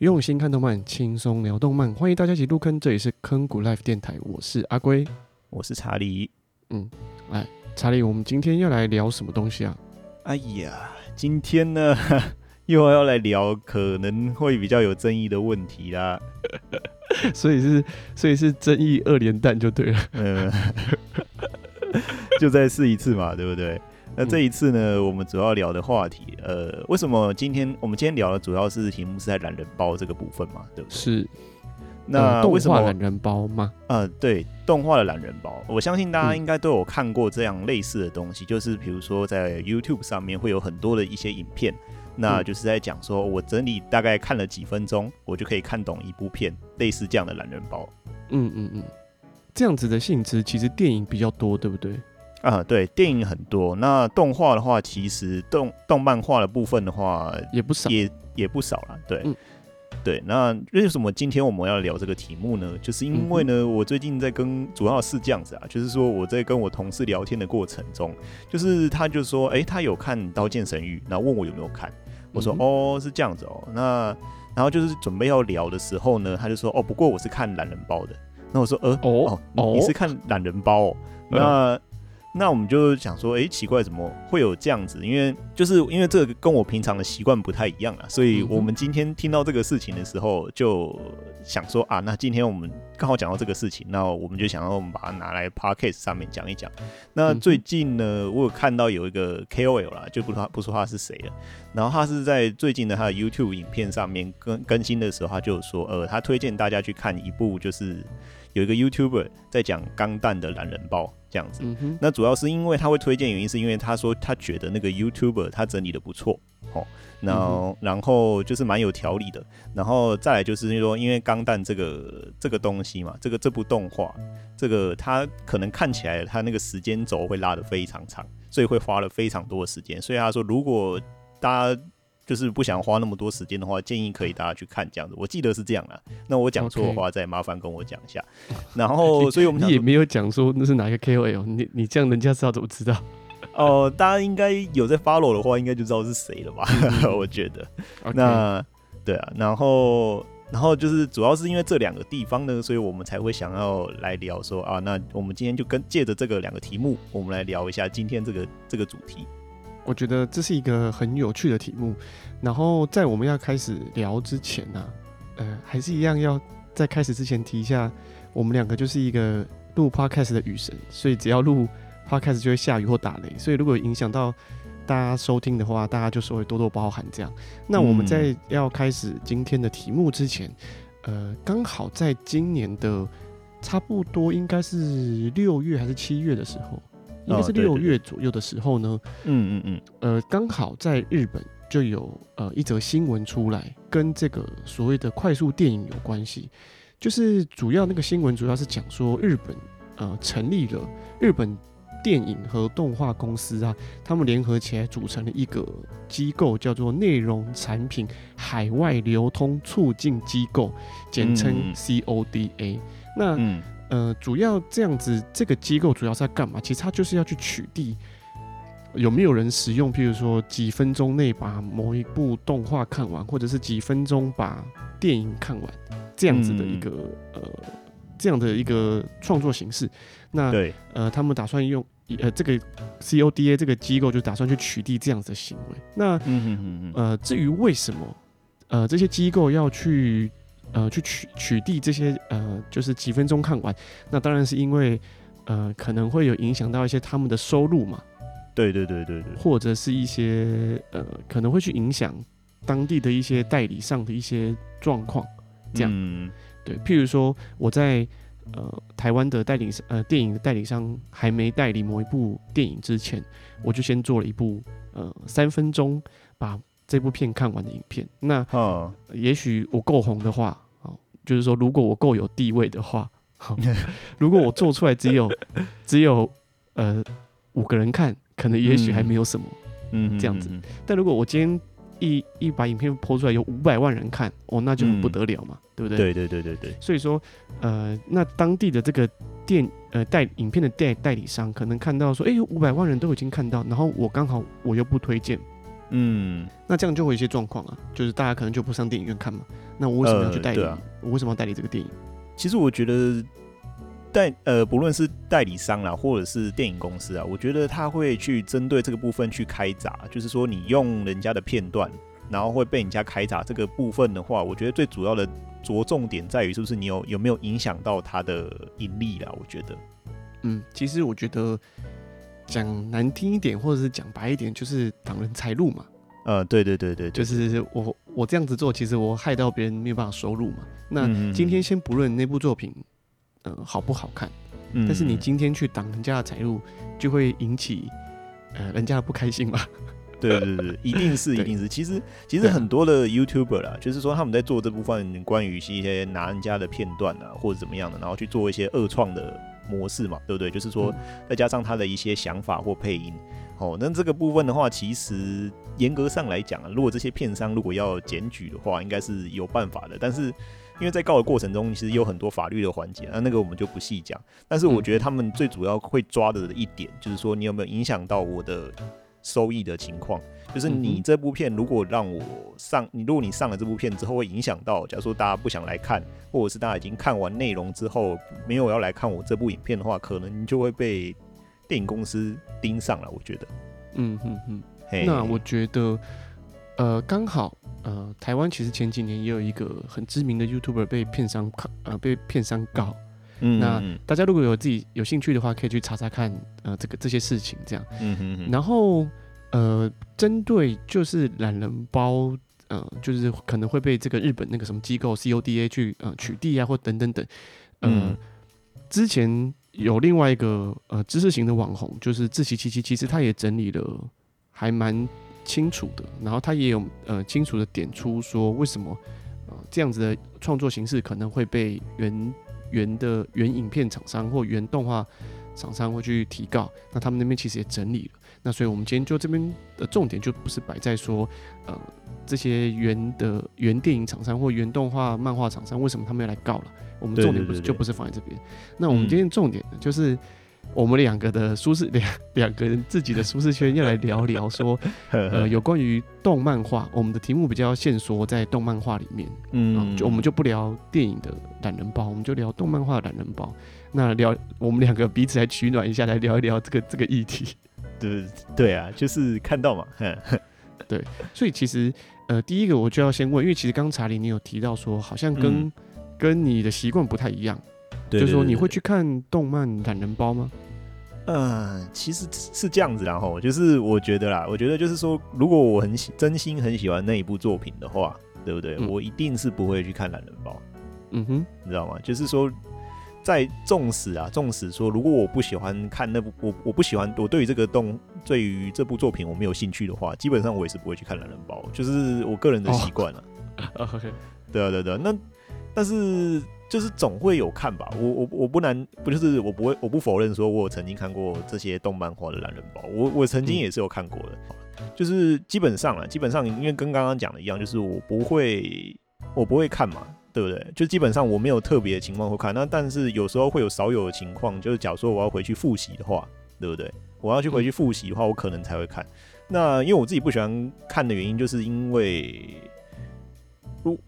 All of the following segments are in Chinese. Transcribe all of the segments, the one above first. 用心看动漫，轻松聊动漫，欢迎大家一起入坑，这里是坑谷 Life 电台，我是阿龟，我是查理。来，查理，我们今天要来聊什么东西啊？哎呀，今天呢又要来聊可能会比较有争议的问题啦。所以是争议二连弹就对了。就再试一次嘛，对不对？那这一次呢，我们主要聊的话题，为什么我们今天聊的主要是题目是在懒人包这个部分嘛，对不对？是。那为什么动画懒人包吗？对，动画的懒人包，我相信大家应该都有看过这样类似的东西，就是比如说在 YouTube 上面会有很多的一些影片，那就是在讲说我整理大概看了几分钟，我就可以看懂一部片，类似这样的懒人包。这样子的性质其实电影比较多，对不对？对，电影很多。那动画的话，其实动漫画的部分的话也不少，也不少啦。对，对。那为什么今天我们要聊这个题目呢？就是因为呢，我最近在跟主要是这样子啊，就是说我在跟我同事聊天的过程中，就是他就说，他有看《刀剑神域》，然后问我有没有看。我说是这样子哦。那然后就是准备要聊的时候呢，他就说不过我是看懒人包的。那我说你是看懒人包哦？那我们就想说，奇怪，怎么会有这样子？因为这个跟我平常的习惯不太一样啦，所以我们今天听到这个事情的时候，就想说那今天我们刚好讲到这个事情，那我们就想要把它拿来 podcast 上面讲一讲。那最近呢，我有看到有一个 KOL 啦，就不说他是谁了，然后他是在最近的他的 YouTube 影片上面更新的时候，他就说，他推荐大家去看一部就是。有一个 YouTuber 在讲钢弹的懒人包这样子，那主要是因为他会推荐原因是因为他说他觉得那个 YouTuber 他整理的不错，然后就是蛮有条理的，然后再来就是说因为钢弹这个东西嘛，这部动画，他可能看起来他那个时间轴会拉得非常长，所以会花了非常多的时间，所以他说如果大家就是不想花那么多时间的话，建议可以大家去看这样子。我记得是这样啦，那我讲错的话再麻烦跟我讲一下。然后，所以我们你也没有讲说那是哪一个 KOL， 你这样人家是要怎么知道？大家应该有在 follow 的话，应该就知道是谁了吧？我觉得。那对啊，然后就是主要是因为这两个地方呢，所以我们才会想要来聊说那我们今天就借着这个两个题目，我们来聊一下今天这个主题。我觉得这是一个很有趣的题目，然后在我们要开始聊之前还是一样要在开始之前提一下，我们两个就是一个录 podcast 的雨神，所以只要录 podcast 就会下雨或打雷，所以如果影响到大家收听的话，大家就稍微多多包涵这样。那我们在要开始今天的题目之前，刚好在今年的差不多应该是6月还是7月的时候。应该是6月左右的时候呢，刚好在日本就有一则新闻出来，跟这个所谓的快速电影有关系。就是那个新闻主要是讲说日本成立了日本电影和动画公司啊，他们联合起来组成了一个机构，叫做内容产品海外流通促进机构，简称 CODA。那主要这样子，这个机构主要是在干嘛？其实它就是要去取缔有没有人使用，譬如说几分钟内把某一部动画看完，或者是几分钟把电影看完这样子的一个创作形式。那他们打算用这个 CODA 这个机构就打算去取缔这样子的行为。那至于为什么这些机构要去取缔这些就是几分钟看完，那当然是因为可能会有影响到一些他们的收入嘛，对，或者是一些可能会去影响当地的一些代理上的一些状况，这样，对，譬如说我在台湾的电影的代理商还没代理某一部电影之前，我就先做了一部3分钟把这部片看完的影片，那也许我够红的话，就是说如果我够有地位的话，如果我做出来只有5个人看，可能也许还没有什么这样子，但如果我今天一把影片po出来有500万人看，那就很不得了嘛，对不对？对。所以说那当地的这个影片的代理商可能看到说500万人都已经看到，然后我刚好又不推荐，嗯，那这样就会有一些状况啊，就是大家可能就不上电影院看嘛。那我为什么要去代理？我为什么要代理这个电影？其实我觉得不论是代理商啦，或者是电影公司啊，我觉得他会去针对这个部分去开闸，就是说你用人家的片段，然后会被人家开闸这个部分的话，我觉得最主要的着重点在于是不是你有没有影响到他的盈利啦？我觉得，嗯，其实我觉得讲难听一点，或者是讲白一点，就是挡人财路嘛。对对对 对，就是我这样子做，其实我害到别人没有办法收入嘛。那今天先不论那部作品。好不好看？但是你今天去挡人家的财路，就会引起人家的不开心嘛？对对对，一定是一定是。其实很多的 YouTuber 啦，就是说他们在做这部分关于一些拿人家的片段啊，或者怎么样的，然后去做一些恶创的模式嘛，对不对？就是说再加上他的一些想法或配音。哦，那这个部分的话，其实严格上来讲啊，如果这些片商如果要检举的话，应该是有办法的。但是因为在告的过程中，其实有很多法律的环节，那个我们就不细讲。但是我觉得他们最主要会抓的一点，就是说你有没有影响到我的收益的情况。就是你这部片如果让我上，如果你上了这部片之后会影响到，假如说大家不想来看，或者是大家已经看完内容之后没有要来看我这部影片的话，可能就会被电影公司盯上了。我觉得，那我觉得，刚好。台湾其实前几年也有一个很知名的 YouTuber 被片商告，那大家如果有自己有兴趣的话，可以去查查看这些事情这样。然后针对就是懒人包，就是可能会被这个日本那个什么机构 CODA 去取缔啊，或等等等。之前有另外一个知识型的网红，就是志祺77，其实他也整理了还蛮清楚的，然后他也有清楚的点出说为什么这样子的创作形式可能会被原影片厂商或原动画厂商会去提告，那他们那边其实也整理了。那所以我们今天就这边的重点就不是摆在说这些原电影厂商或原动画漫画厂商为什么他们要来告了，我们重点就不是放在这边。那我们今天重点就是。我们两个的舒适两个人自己的舒适圈要来聊聊说有关于动漫画，我们的题目比较限缩在动漫画里面，我们就不聊电影的懒人包，我们就聊动漫画的懒人包。那我们两个彼此来取暖一下，来聊一聊这个议题。对啊，就是看到嘛，对，所以其实第一个我就要先问，因为其实刚查理你有提到说，好像跟你的习惯不太一样。就是说你会去看动漫懒人包吗？其实是这样子啦吼，就是我觉得就是说，如果我真心很喜欢那一部作品的话，对不对？我一定是不会去看懒人包。你知道吗？就是说，纵使说，如果我不喜欢看那部，我不喜欢，我对于对于这部作品我没有兴趣的话，基本上我也是不会去看懒人包，就是我个人的习惯了。OK， 对，那但是。就是总会有看吧，我不难，不就是我不否认说，我有曾经看过这些动漫化的懒人包，我曾经也是有看过的，就是基本上因为跟刚刚讲的一样，就是我不会看嘛，对不对？就基本上我没有特别的情况会看，那但是有时候会有少有的情况，就是假如说我要回去复习的话，对不对？我要去回去复习的话，我可能才会看。那因为我自己不喜欢看的原因，就是因为。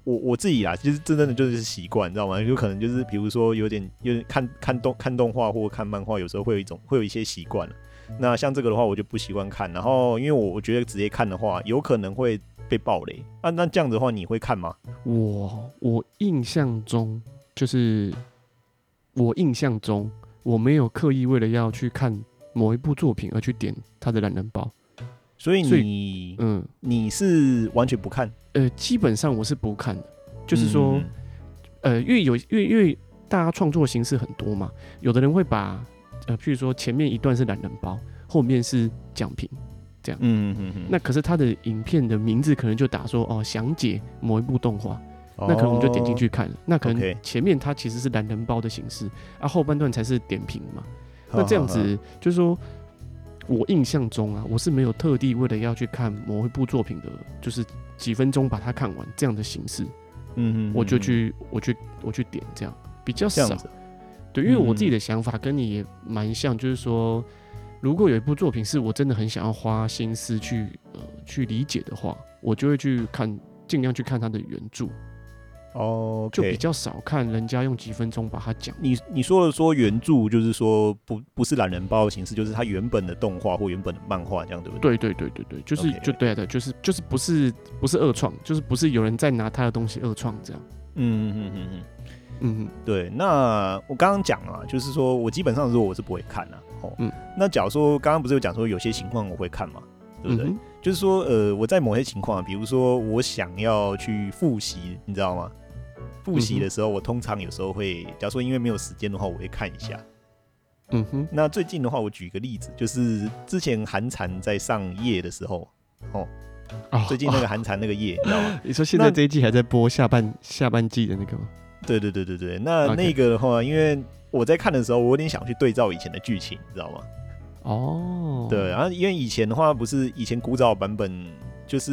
我自己啦，其实真的就是习惯，你知道吗？就可能就是比如说有点看动画或看漫画，有时候会有一些习惯。那像这个的话，我就不习惯看。然后因为我觉得直接看的话，有可能会被爆雷啊。那这样子的话，你会看吗？我印象中就是我没有刻意为了要去看某一部作品而去点它的懒人包。所以你是完全不看？基本上我是不看的，就是说，因为大家创作形式很多嘛，有的人会把譬如说前面一段是懒人包，后面是讲评，这样，那可是他的影片的名字可能就打说详解某一部动画，那可能我们就点进去看了，那可能前面它其实是懒人包的形式，后半段才是点评嘛，那这样子就是说。我印象中啊，我是没有特地为了要去看某一部作品的，就是几分钟把它看完这样的形式，我去点这样比较少，对，因为我自己的想法跟你也蛮像，就是说，如果有一部作品是我真的很想要花心思去理解的话，我就会去看，尽量去看它的原著。哦、okay ，就比较少看人家用几分钟把它讲。你说的说原著，就是说不是懒人包的形式，就是它原本的动画或原本的漫画这样，对不对？对对对对对，就是、okay. 就对的，就是不是恶创，就是不是有人在拿他的东西恶创这样。嗯嗯嗯嗯嗯，对。那我刚刚讲啊，就是说我基本上如果我是不会看啊，哦，嗯、那假如说刚刚不是有讲说有些情况我会看嘛，对不对？嗯、就是说我在某些情况、啊，比如说我想要去复习，你知道吗？复习的时候，我通常有时候会，假如说因为没有时间的话，我会看一下。嗯哼。那最近的话，我举一个例子，就是之前寒蝉在上夜的时候，哦，哦最近那个寒蝉那个夜、哦，你知道吗？你说现在这一季还在播下半季的那个吗？对对对对对。那个的话，因为我在看的时候，我有点想去对照以前的剧情，你知道吗？哦。对，然后因为以前的话，不是以前古早版本。就是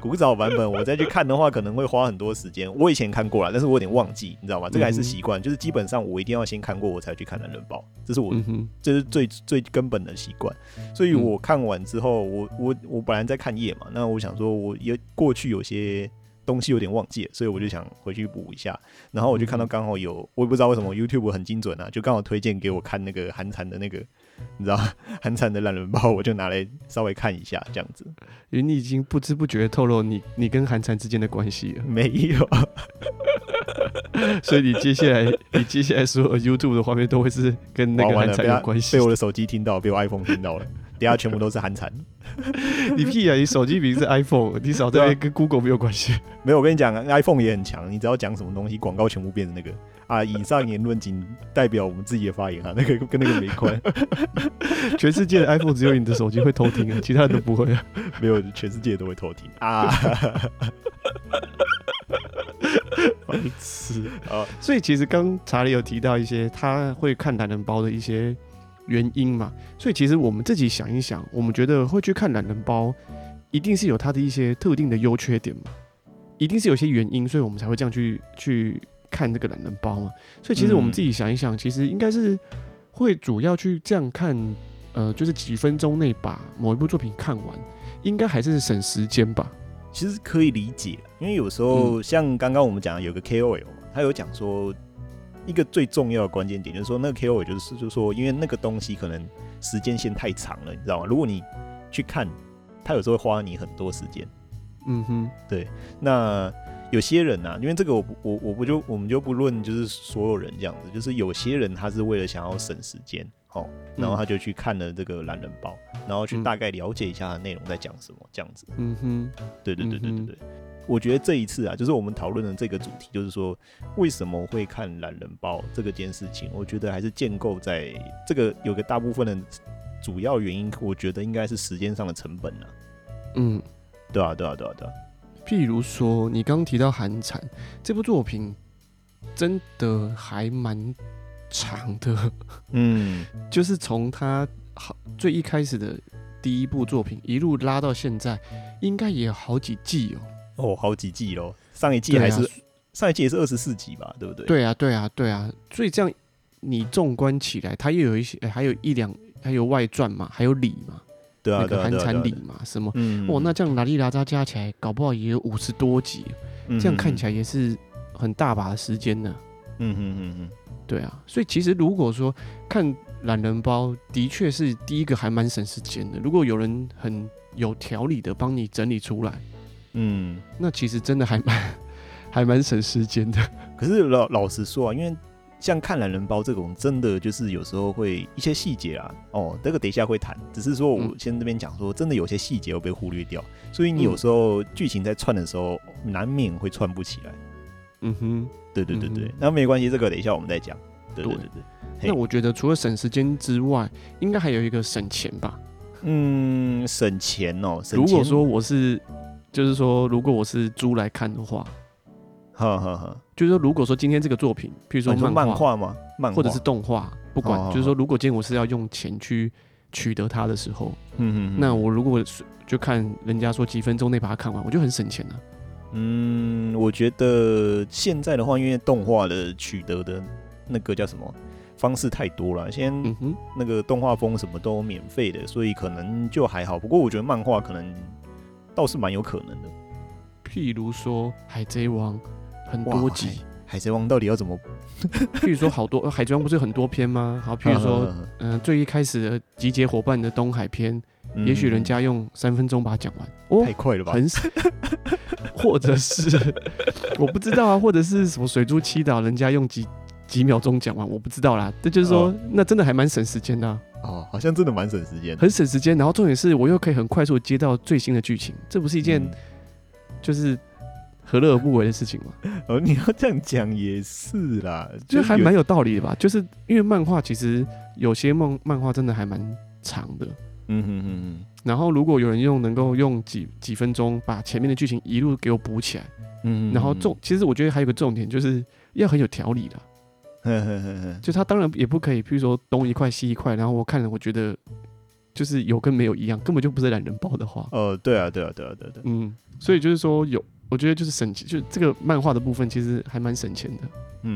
古早版本，我再去看的话，可能会花很多时间。我以前看过了，但是我有点忘记，你知道吗？这个还是习惯，就是基本上我一定要先看过，我才去看懒人包，这是我、这是最根本的习惯。所以我看完之后，我本来在看夜嘛，那我想说，我也过去有些东西有点忘记了，所以我就想回去补一下。然后我就看到刚好有，我也不知道为什么 YouTube 很精准啊，就刚好推荐给我看那个寒蝉的那个。你知道寒蝉的懒人包，我就拿来稍微看一下，这样子。因为你已经不知不觉透露你跟寒蝉之间的关系了。没有，所以你接下来所有 YouTube 的画面都会是跟那个寒蝉有关系。被我的手机听到，被我 iPhone 听到了，等下全部都是寒蝉。你屁啊！你手机名是 iPhone， 你少在那边跟 Google 没有关系。没有，我跟你讲 ，iPhone 也很强，你只要讲什么东西，广告全部变成那个。啊！以上言论仅代表我们自己的发言啊，那个跟那个没关。全世界的 iPhone 只有你的手机会偷听啊，其他人都不会啊。没有，全世界都会偷听啊！白痴啊！所以其实刚查理有提到一些他会看懒人包的一些原因嘛，所以其实我们自己想一想，我们觉得会去看懒人包，一定是有他的一些特定的优缺点嘛，一定是有些原因，所以我们才会这样去看这个懒人包嘛，所以其实我们自己想一想，其实应该是会主要去这样看，就是几分钟内把某一部作品看完，应该还是省时间吧。其实可以理解，因为有时候像刚刚我们讲的有个 KOL 嘛，他有讲说一个最重要的关键点，就是说那个 KOL 就是说，因为那个东西可能时间线太长了，你知道吗？如果你去看，他有时候会花你很多时间。嗯哼，对，那。有些人啊，因为这个我们就不论就是所有人这样子，就是有些人他是为了想要省时间，哦，然后他就去看了这个懒人包，然后去大概了解一下内容在讲什么这样子。嗯哼，对对对对对对，我觉得这一次啊，就是我们讨论的这个主题，就是说为什么会看懒人包这个件事情，我觉得还是建构在这个有个大部分的主要原因，我觉得应该是时间上的成本啊。嗯，对啊对啊对啊对啊。譬如说，你刚提到《寒蝉》这部作品，真的还蛮长的。嗯，就是从他最一开始的第一部作品一路拉到现在，应该也有好几季哦。哦，好几季喽。上一季还是、啊、上一季也是24集吧，对不对？对啊，对啊，对啊。所以这样你纵观起来，它又有一些，还有一两，还有外传嘛，还有里嘛。对啊，那个寒蝉里嘛，什么哇，那这样拉里拉扎加起来，搞不好也有50多集，这样看起来也是很大把的时间呢。嗯嗯嗯嗯，对啊，所以其实如果说看懒人包，的确是第一个还蛮省时间的。如果有人很有条理的帮你整理出来，嗯，那其实真的还蛮省时间的。可是老实说啊，因为。像看懒人包这种，真的就是有时候会一些细节啊，哦，这个等一下会谈，只是说我先这边讲说，真的有些细节会被忽略掉，所以你有时候剧情在串的时候，难免会串不起来。嗯哼，对对对对，那没关系，这个等一下我们再讲。对对对对。那我觉得除了省时间之外，应该还有一个省钱吧？嗯，省钱哦。如果说我是，就是说，如果我是租来看的话。呵呵呵，就是说，如果说今天这个作品，譬如说漫画嘛，或者是动画，不管，就是说，如果今天我是要用钱去取得它的时候，嗯，那我如果就看人家说几分钟内把它看完，我就很省钱了。嗯，我觉得现在的话，因为动画的取得的那个叫什么方式太多了，现在那个动画风什么都免费的，所以可能就还好。不过我觉得漫画可能倒是蛮有可能的，譬如说《海贼王》很多集，海贼王到底要怎么？譬如说好多，海贼王不是很多篇吗？好，譬如说，最一开始的集结伙伴的东海篇，也许人家用3分钟把它讲完，太快了吧？很少，或者是我不知道啊，或者是什么水珠七岛，人家用几秒钟讲完，我不知道啦。这就是说，那真的还蛮省时间的啊。哦，好像真的蛮省时间，很省时间。然后重点是我又可以很快速接到最新的剧情，这不是一件就是何乐而不为的事情嘛？哦，你要这样讲也是啦，就还蛮有道理的吧。就是因为漫画其实有些漫画真的还蛮长的，然后如果有人能够用 几分钟把前面的剧情一路给我补起来，然后其实我觉得还有个重点就是要很有条理啦。就他当然也不可以，譬如说东一块西一块，然后我看了我觉得就是有跟没有一样，根本就不是懒人包的话。对啊。所以就是说有。我觉得就是省钱，就这个漫画的部分其实还蛮省钱的。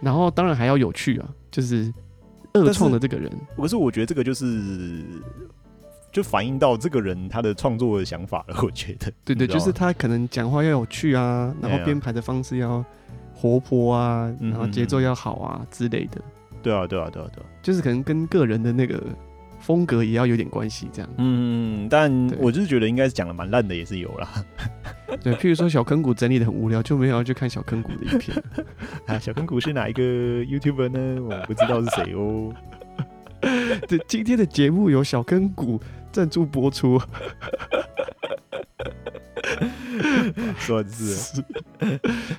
然后当然还要有趣啊，就是二创的这个人。可是我觉得这个就反映到这个人他的创作的想法了。我觉得对，就是他可能讲话要有趣啊，然后编排的方式要活泼啊，然后节奏要好啊之类的。对啊。就是可能跟个人的那个风格也要有点关系，这样。但我就是觉得应该是讲的蛮烂的，也是有啦。对，譬如说小坑谷整理的很无聊，就没有要去看小坑谷的影片啊。小坑谷是哪一个 YouTuber 呢？我不知道是谁哦。对，今天的节目由小坑谷赞助播出。算是。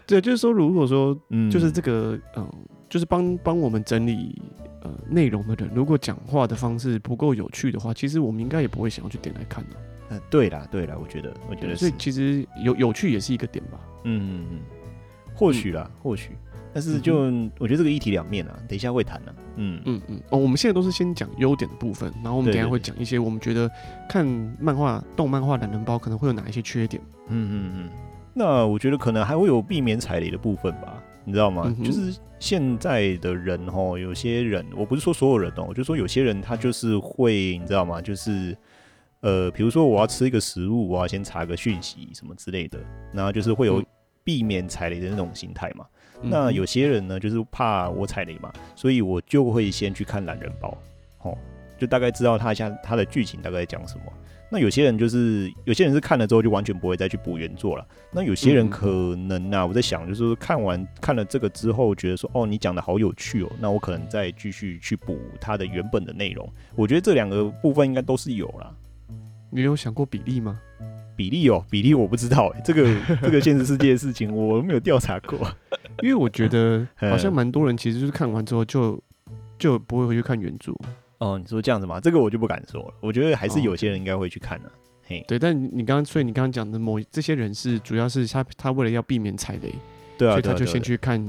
对，就是说，如果说，就是这个，就是帮我们整理内容的人，如果讲话的方式不够有趣的话，其实我们应该也不会想要去点来看的。对啦，我觉得是，所以其实有趣也是一个点吧。或许，但是就我觉得这个议题两面啊，等一下会谈啊。我们现在都是先讲优点的部分，然后我们等一下会讲一些我们觉得看漫画、动漫画、懒人包可能会有哪一些缺点。那我觉得可能还会有避免踩雷的部分吧。你知道吗？就是现在的人哦，有些人，我不是说所有人哦，我就说有些人他就是会，你知道吗？就是比如说我要吃一个食物，我要先查个讯息什么之类的，然后就是会有避免踩雷的那种心态嘛。那有些人呢，就是怕我踩雷嘛，所以我就会先去看懒人包，就大概知道他的剧情大概在讲什么。那有些人是看了之后就完全不会再去补原作了。那有些人可能啊，我在想就是看了这个之后，觉得说哦，你讲的好有趣哦，那我可能再继续去补它的原本的内容。我觉得这两个部分应该都是有啦。你有想过比例吗？比例我不知道，这个现实世界的事情我没有调查过，因为我觉得好像蛮多人其实就是看完之后就不会回去看原作。你说这样子吗？这个我就不敢说了。我觉得还是有些人应该会去看的。对，但所以你刚刚讲的这些人是主要是他为了要避免踩雷，所以他就先去看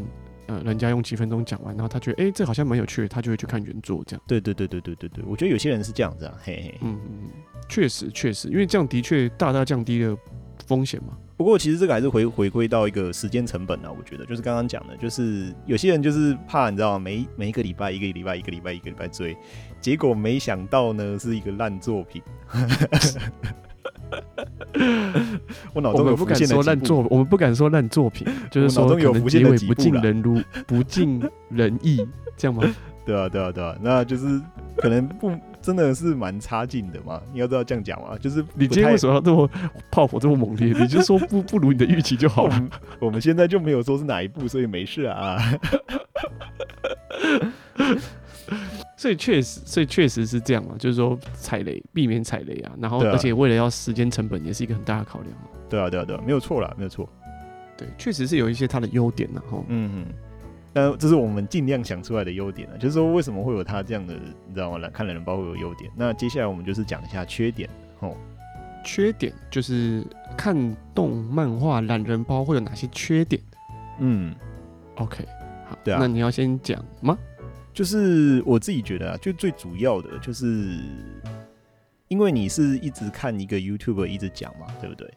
人家用7分钟讲完，然后他觉得这好像蛮有趣的，他就会去看原作这样。对，我觉得有些人是这样子啊。确实，因为这样的确大降低了风险嘛。不过其实这个还是回归到一个时间成本啊，我觉得就是刚刚讲的，就是有些人就是怕你知道吗？每一个礼拜追，结果没想到呢是一个烂作品。我脑中有浮现的几部，我们不敢说烂作品，就是说可能结尾不尽人意，这样吗？对啊，那就是可能不。真的是蛮差劲的嘛？你要知道这样讲嘛，就是你今天为什么要这么炮火这么猛烈？你就说不如你的预期就好了。我们现在就没有说是哪一部，所以没事啊。所以确实是这样嘛，就是说踩雷，避免踩雷啊。然后，而且为了要时间成本，也是一个很大的考量嘛。对啊，没有错。对，确实是有一些它的优点啊。那这是我们尽量想出来的优点，就是说为什么会有他这样的，你知道吗？看懒人包会有优点。那接下来我们就是讲一下缺点。缺点就是看动漫画懒人包会有哪些缺点？OK， 好，对啊。那你要先讲吗？就是我自己觉得啊，就最主要的就是，因为你是一直看一个 YouTuber 一直讲嘛，对不对？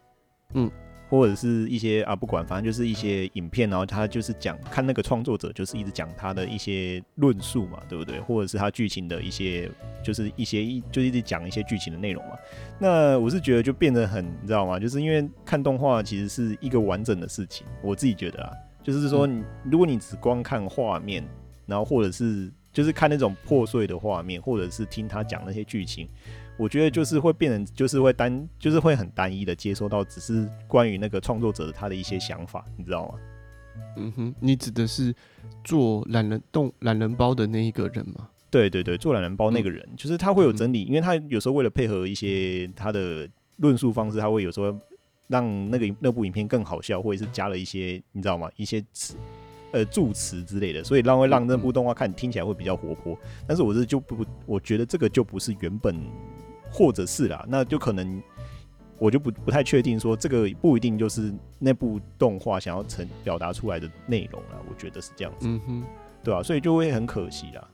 或者是一些啊不管，反正就是一些影片，然后他就是讲看那个创作者就是一直讲他的一些论述嘛，对不对？或者是他剧情的一些就是一直讲一些剧情的内容嘛。那我是觉得就变得很，你知道吗？就是因为看动画其实是一个完整的事情，我自己觉得啊，就是说你如果你只光看画面，然后或者是就是看那种破碎的画面，或者是听他讲那些剧情，我觉得就是会变成就是会很单一的接收到只是关于那个创作者他的一些想法，你知道吗？嗯哼，你指的是做懒人包的那一个人吗？对对对，做懒人包那个人，就是他会有整理，因为他有时候为了配合一些他的论述方式，他会有时候让那部影片更好笑，或者是加了一些你知道吗一些词。助词之类的，所以让那部动画听起来会比较活泼。但是我觉得这个就不是原本，或者是啦，那就可能我就不太确定说这个不一定就是那部动画想要表达出来的内容啦。我觉得是这样子，嗯哼，对啊，所以就会很可惜啦。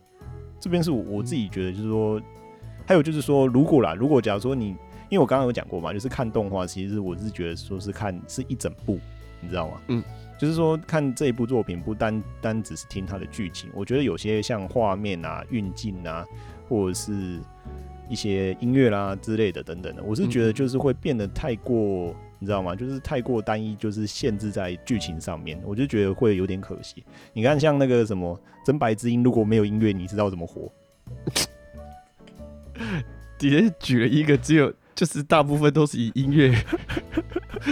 这边是我自己觉得，就是说，还有就是说，如果假如说你，因为我刚刚有讲过嘛，就是看动画，其实我是觉得说是看是一整部，你知道吗？嗯。就是说，看这一部作品不单只是听它的剧情，我觉得有些像画面啊、运镜啊，或者是一些音乐啦、之类的等等的，我是觉得就是会变得太过，你知道吗？就是太过单一，就是限制在剧情上面，我就觉得会有点可惜。你看，像那个什么《真白之音》，如果没有音乐，你知道怎么活？直接举了一个只有，就是大部分都是以音乐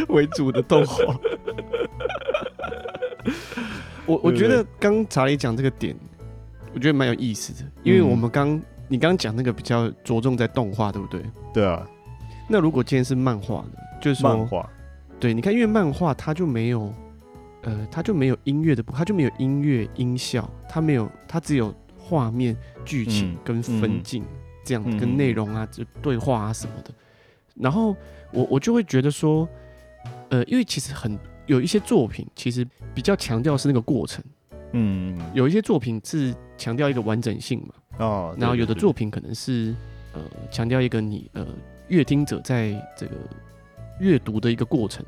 为主的动画。我觉得刚查理讲这个点，我觉得蛮有意思的，因为我们你刚讲那个比较着重在动画，对不对？对啊。那如果今天是漫画呢？就是说漫画，对，你看，因为漫画它就没有，它就没有音乐的，它就没有音乐音效，它没有，它只有画面、剧情跟分镜、这样跟内容啊、对话啊什么的。然后我就会觉得说，因为其实有一些作品其实比较强调是那个过程，有一些作品是强调一个完整性嘛，哦，然后有的作品可能是强调一个你阅听者在这个阅读的一个过程，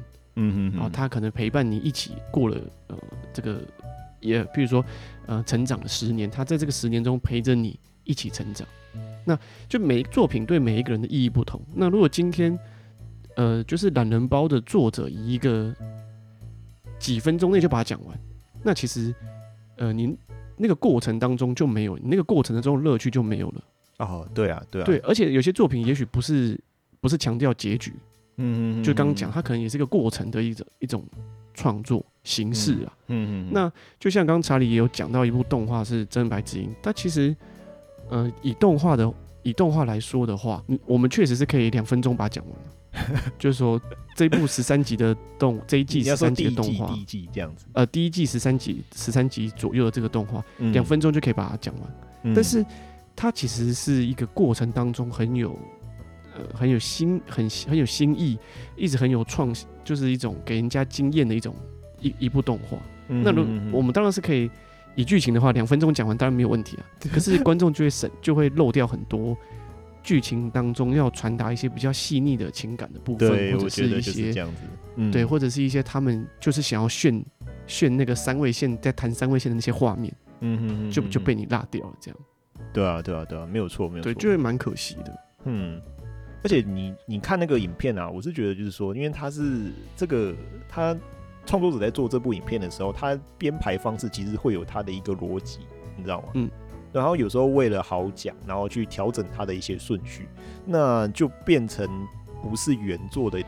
然后他可能陪伴你一起过了这个也比如说成长了10年，他在这个10年中陪着你一起成长，那就每一个作品对每一个人的意义不同。那如果今天就是懒人包的作者以一个几分钟内就把它讲完，那其实，你那个过程当中就没有，你那个过程当中的乐趣就没有了。哦，对啊，对啊，对，而且有些作品也许不是强调结局，就刚刚讲，它可能也是一个过程的一种创作形式啊，那就像刚查理也有讲到一部动画是《真白之音》，它其实，以动画来说的话，我们确实是可以2分钟把它讲完了。就是说，这一部13集的这一季13集的动画，第一季这样子，第一季13集左右的这个动画，2分钟就可以把它讲完。但是它其实是一个过程当中很有新意，一直很有创新，就是一种给人家经验的一部动画。那我们当然是可以以剧情的话，2分钟讲完当然没有问题啊。可是观众就会漏掉很多。剧情当中要传达一些比较细腻的情感的部分，对，或者是一些我觉得就是这样子，对，或者是一些他们就是想要炫那个三位线，在谈三位线的那些画面，就被你落掉了，这样。对啊，对啊，对啊，没有错，没有错，对，就会蛮可惜的。而且你看那个影片啊，我是觉得就是说，因为他是这个他创作者在做这部影片的时候，他编排方式其实会有他的一个逻辑，你知道吗？然后有时候为了好讲，然后去调整它的一些顺序，那就变成不是原作的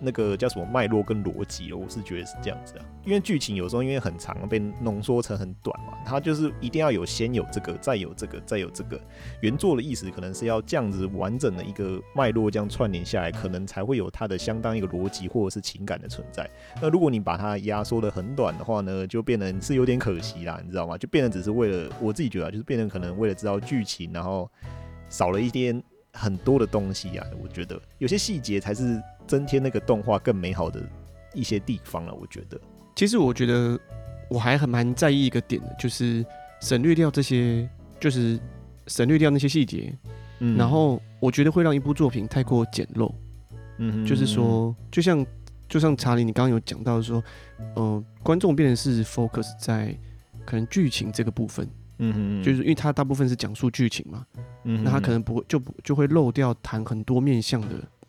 那个叫什么脉络跟逻辑了。我是觉得是这样子啊，因为剧情有时候因为很长被浓缩成很短嘛，它就是一定要先有这个，再有这个，再有这个。原作的意思可能是要这样子完整的一个脉络这样串联下来，可能才会有它的相当一个逻辑或者是情感的存在。那如果你把它压缩的很短的话呢，就变成是有点可惜啦，你知道吗？就变成只是为了我自己觉得就是变成可能为了知道剧情，然后少了一点很多的东西啊。我觉得有些细节才是增添那个动画更美好的一些地方了。我觉得，其实我觉得我还蛮在意一个点的，就是省略掉那些细节，然后我觉得会让一部作品太过简陋。就是说，就像就像查理你刚刚有讲到说，观众变成是 focus 在可能剧情这个部分，嗯，就是因为他大部分是讲述剧情嘛，嗯，那他可能就会漏掉谈很多面向的。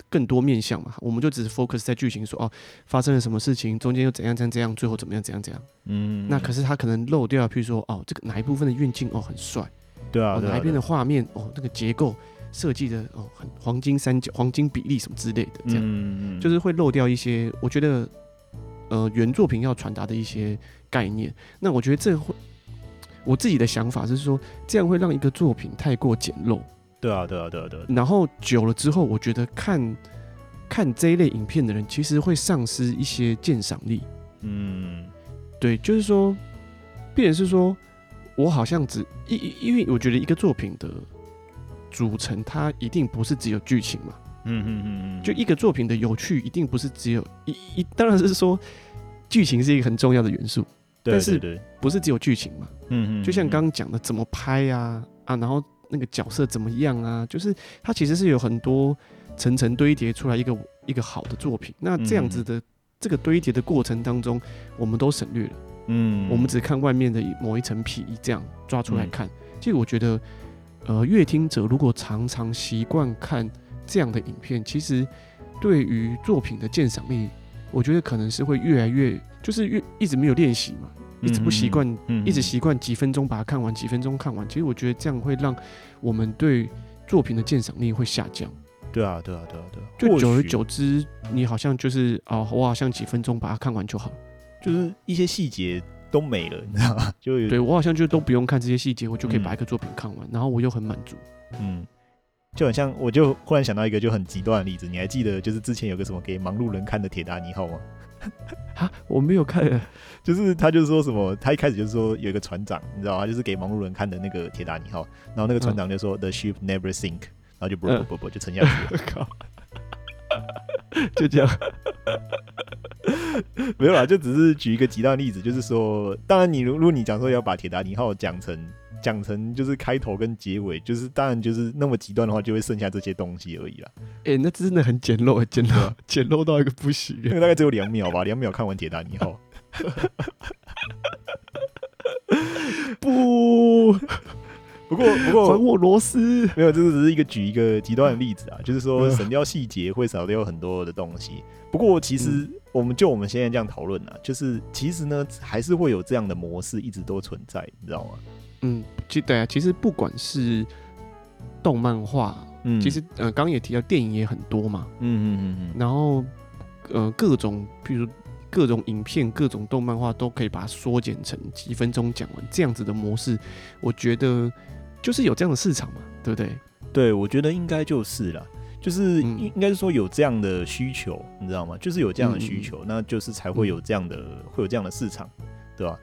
更多面向嘛，我们就只 focus 在剧情说哦，发生了什么事情，中间又怎样怎样怎样，最后怎么样怎样怎样。嗯，那可是他可能漏掉，譬如说哦，这个哪一部分的运镜哦很帅，对啊，哦、哪一边的画面哦那个结构设计的哦很黄金三角、黄金比例什么之类的，这样，嗯，就是会漏掉一些我觉得原作品要传达的一些概念。那我觉得这会，我自己的想法是说，这样会让一个作品太过简陋。对啊，对啊，对啊，对啊。然后久了之后，我觉得看这一类影片的人，其实会丧失一些鉴赏力。嗯，对，就是说，变成是说我好像因为我觉得一个作品的组成，它一定不是只有剧情嘛。嗯嗯嗯嗯。就一个作品的有趣，一定不是只有当然是说剧情是一个很重要的元素，对对对，但是不是只有剧情嘛？嗯嗯。就像刚刚讲的，怎么拍啊，然后。那个角色怎么样啊？就是它其实是有很多层层堆叠出来一个好的作品。那这样子的这个堆叠的过程当中，我们都省略了。嗯，我们只看外面的某一层皮，这样抓出来看。其实我觉得，阅听者如果常常习惯看这样的影片，其实对于作品的鉴赏力，我觉得可能是会越来越，就是一直没有练习嘛。一直不习惯，一直习惯几分钟把它看完，几分钟看完。其实我觉得这样会让我们对作品的鉴赏力会下降。对啊，对啊，对啊，对啊。就久而久之，你好像就是我好像几分钟把它看完就好，就是一些细节都没了，你知道吗？就对我好像就都不用看这些细节，我就可以把一个作品看完，然后我又很满足。嗯，就很像，我就忽然想到一个就很极端的例子，你还记得就是之前有个什么给忙碌人看的《铁达尼号》吗？啊，我没有看，就是他就是说什么，他一开始就是说有一个船长，你知道吗？他就是给忙碌人看的那个铁达尼号，然后那个船长就说 The ship never sink， 然后就不就沉下去了，就这样，没有啦，就只是举一个极端例子，就是说，当然你如果你讲说要把铁达尼号讲成就是开头跟结尾，就是当然就是那么极端的话，就会剩下这些东西而已啦。欸，那真的很简陋，简陋到一个不行。那个大概只有2秒吧，2秒看完《铁达尼号》。不过还我螺丝。没有，这只是举一个极端的例子啊，就是说省掉细节会少掉很多的东西。不过其实我们现在这样讨论啊，就是其实呢还是会有这样的模式一直都存在，你知道吗？嗯，对啊，其实不管是动漫画，其实刚也提到电影也很多嘛，然后各种，譬如各种影片、各种动漫画都可以把它缩减成几分钟讲完这样子的模式，我觉得就是有这样的市场嘛，对不对？对，我觉得应该就是啦，就是应该是说有这样的需求，你知道吗？就是有这样的需求，那就是才会有这样的市场，对吧？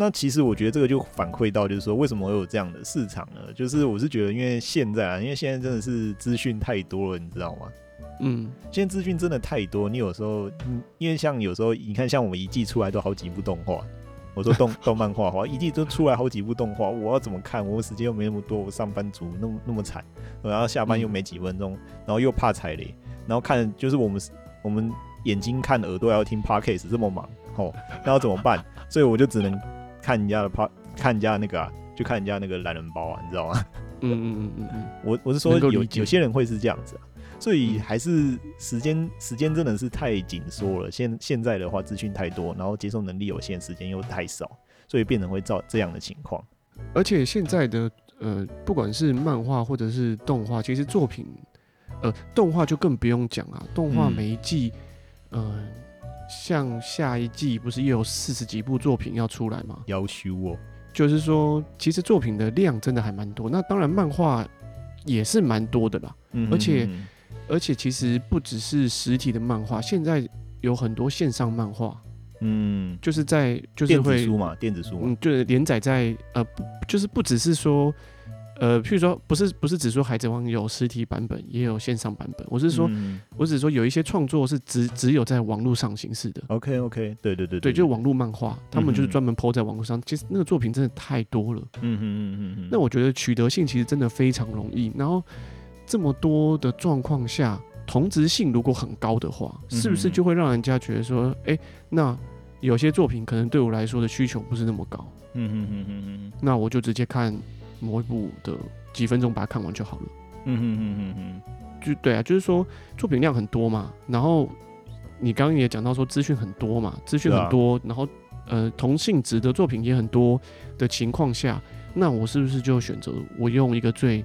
那其实我觉得这个就反馈到，就是说为什么会有这样的市场呢？就是我是觉得，因为现在真的是资讯太多了，你知道吗？嗯，现在资讯真的太多，你有时候，因为像有时候你看，像我们一季出来都好几部动画，我说动漫画的话，一季都出来好几部动画，我要怎么看？我时间又没那么多，我上班族那么惨，然后下班又没几分钟，然后又怕踩雷，然后看就是我们眼睛看，耳朵要听 podcast， 这么忙哦，那要怎么办？所以我就只能。看人家那个懒人包啊，你知道吗？我是说有些人会是这样子啊，所以还是时间真的是太紧缩了。现在的话，资讯太多，然后接受能力有限，时间又太少，所以变成会造这样的情况。而且现在的不管是漫画或者是动画，其实作品动画就更不用讲啊，动画每一季像下一季不是又有40几部作品要出来吗？夭寿哦！就是说，其实作品的量真的还蛮多。那当然，漫画也是蛮多的啦。而且其实不只是实体的漫画，现在有很多线上漫画。嗯，就是会电子书嘛，就是连载在就是不只是说譬如说不是只说《海贼王》有实体版本，也有线上版本。我只是说有一些创作是只有在网络上形式的。OK， 对，就是网络漫画，他们就是专门 po 在网络上。其实那个作品真的太多了。那我觉得取得性其实真的非常容易。然后这么多的状况下，同质性如果很高的话，是不是就会让人家觉得说，哎，那有些作品可能对我来说的需求不是那么高，那我就直接看某一部的几分钟把它看完就好了。就对啊，就是说作品量很多嘛，然后你刚刚也讲到说资讯很多嘛，资讯很多，然后同性质的作品也很多的情况下，那我是不是就选择我用一个最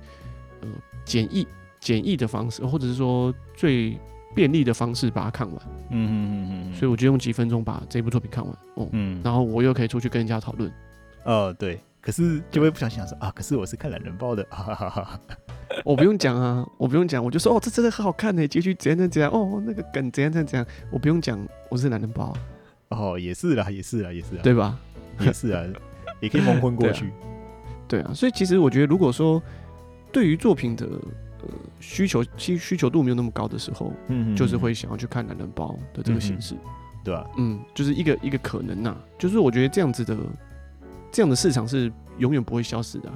简易的方式，或者是说最便利的方式把它看完？所以我就用几分钟把这部作品看完，然后我又可以出去跟人家讨论。对。可是就会不想想说啊，可是我是看懒人包的，我不用讲啊，我就说哦，这真的很好看呢，结局怎样怎样，哦，那个梗怎样怎样，我不用讲，我是懒人包、哦，也是啦，对吧？也是啊，也可以蒙混过去。对啊，所以其实我觉得，如果说对于作品的需求度没有那么高的时候，就是会想要去看懒人包的这个形式，对吧？就是一个可能啊，就是我觉得这样的市场是永远不会消失的、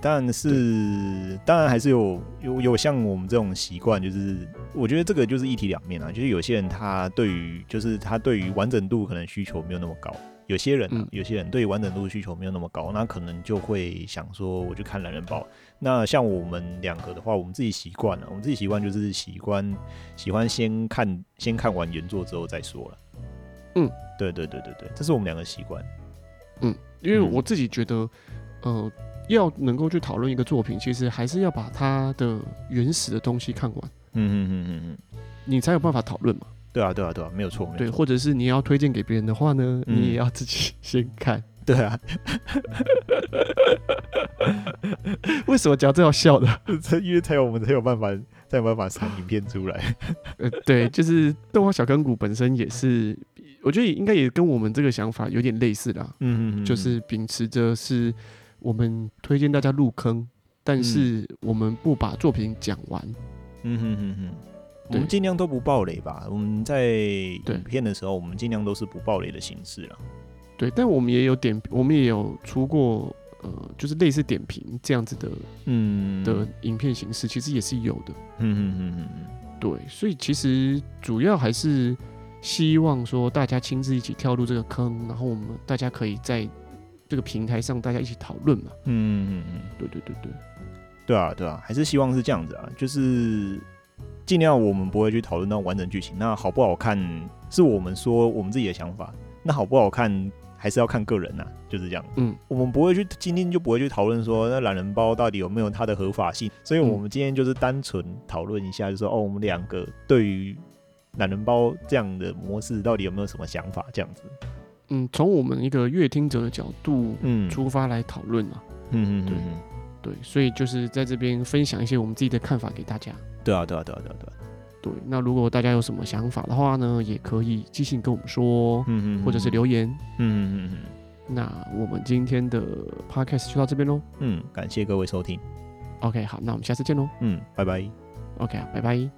当然还是有像我们这种习惯，就是我觉得这个就是一体两面啊，就是有些人他对于完整度可能需求没有那么高，有些人对完整度需求没有那么高，那可能就会想说我就看懒人包。那像我们两个的话，我们自己习惯就是喜欢先看完原作之后再说了。对，这是我们两个习惯。因为我自己觉得，要能够去讨论一个作品，其实还是要把它的原始的东西看完，你才有办法讨论嘛。对啊，没有错。对，或者是你要推荐给别人的话呢，你也要自己先看。对啊。为什么讲这要笑的？因为我们才有办法产影片出来。对，就是动画小坑谷本身也是。我觉得应该也跟我们这个想法有点类似啦，就是秉持着是我们推荐大家入坑，但是我们不把作品讲完，我们尽量都不爆雷吧。我们在影片的时候，我们尽量都是不爆雷的形式啦。对，但我们也有出过就是类似点评这样子的，的影片形式其实也是有的，对，所以其实主要还是。希望说大家亲自一起跳入这个坑，然后我们大家可以在这个平台上大家一起讨论嘛。对啊，还是希望是这样子啊，就是尽量我们不会去讨论到完整剧情，那好不好看是我们说我们自己的想法，那好不好看还是要看个人啊，就是这样。我们不会去今天就不会去讨论说那懒人包到底有没有它的合法性，所以我们今天就是单纯讨论一下，就说哦，我们两个对于懒人包这样的模式到底有没有什么想法？这样子，从我们一个阅听者的角度出发来讨论啊，对，所以就是在这边分享一些我们自己的看法给大家。对啊，对。那如果大家有什么想法的话呢，也可以寄信跟我们说，或者是留言，那我们今天的 podcast 就到这边咯，感谢各位收听。OK， 好，那我们下次见咯，拜拜。OK， 拜拜。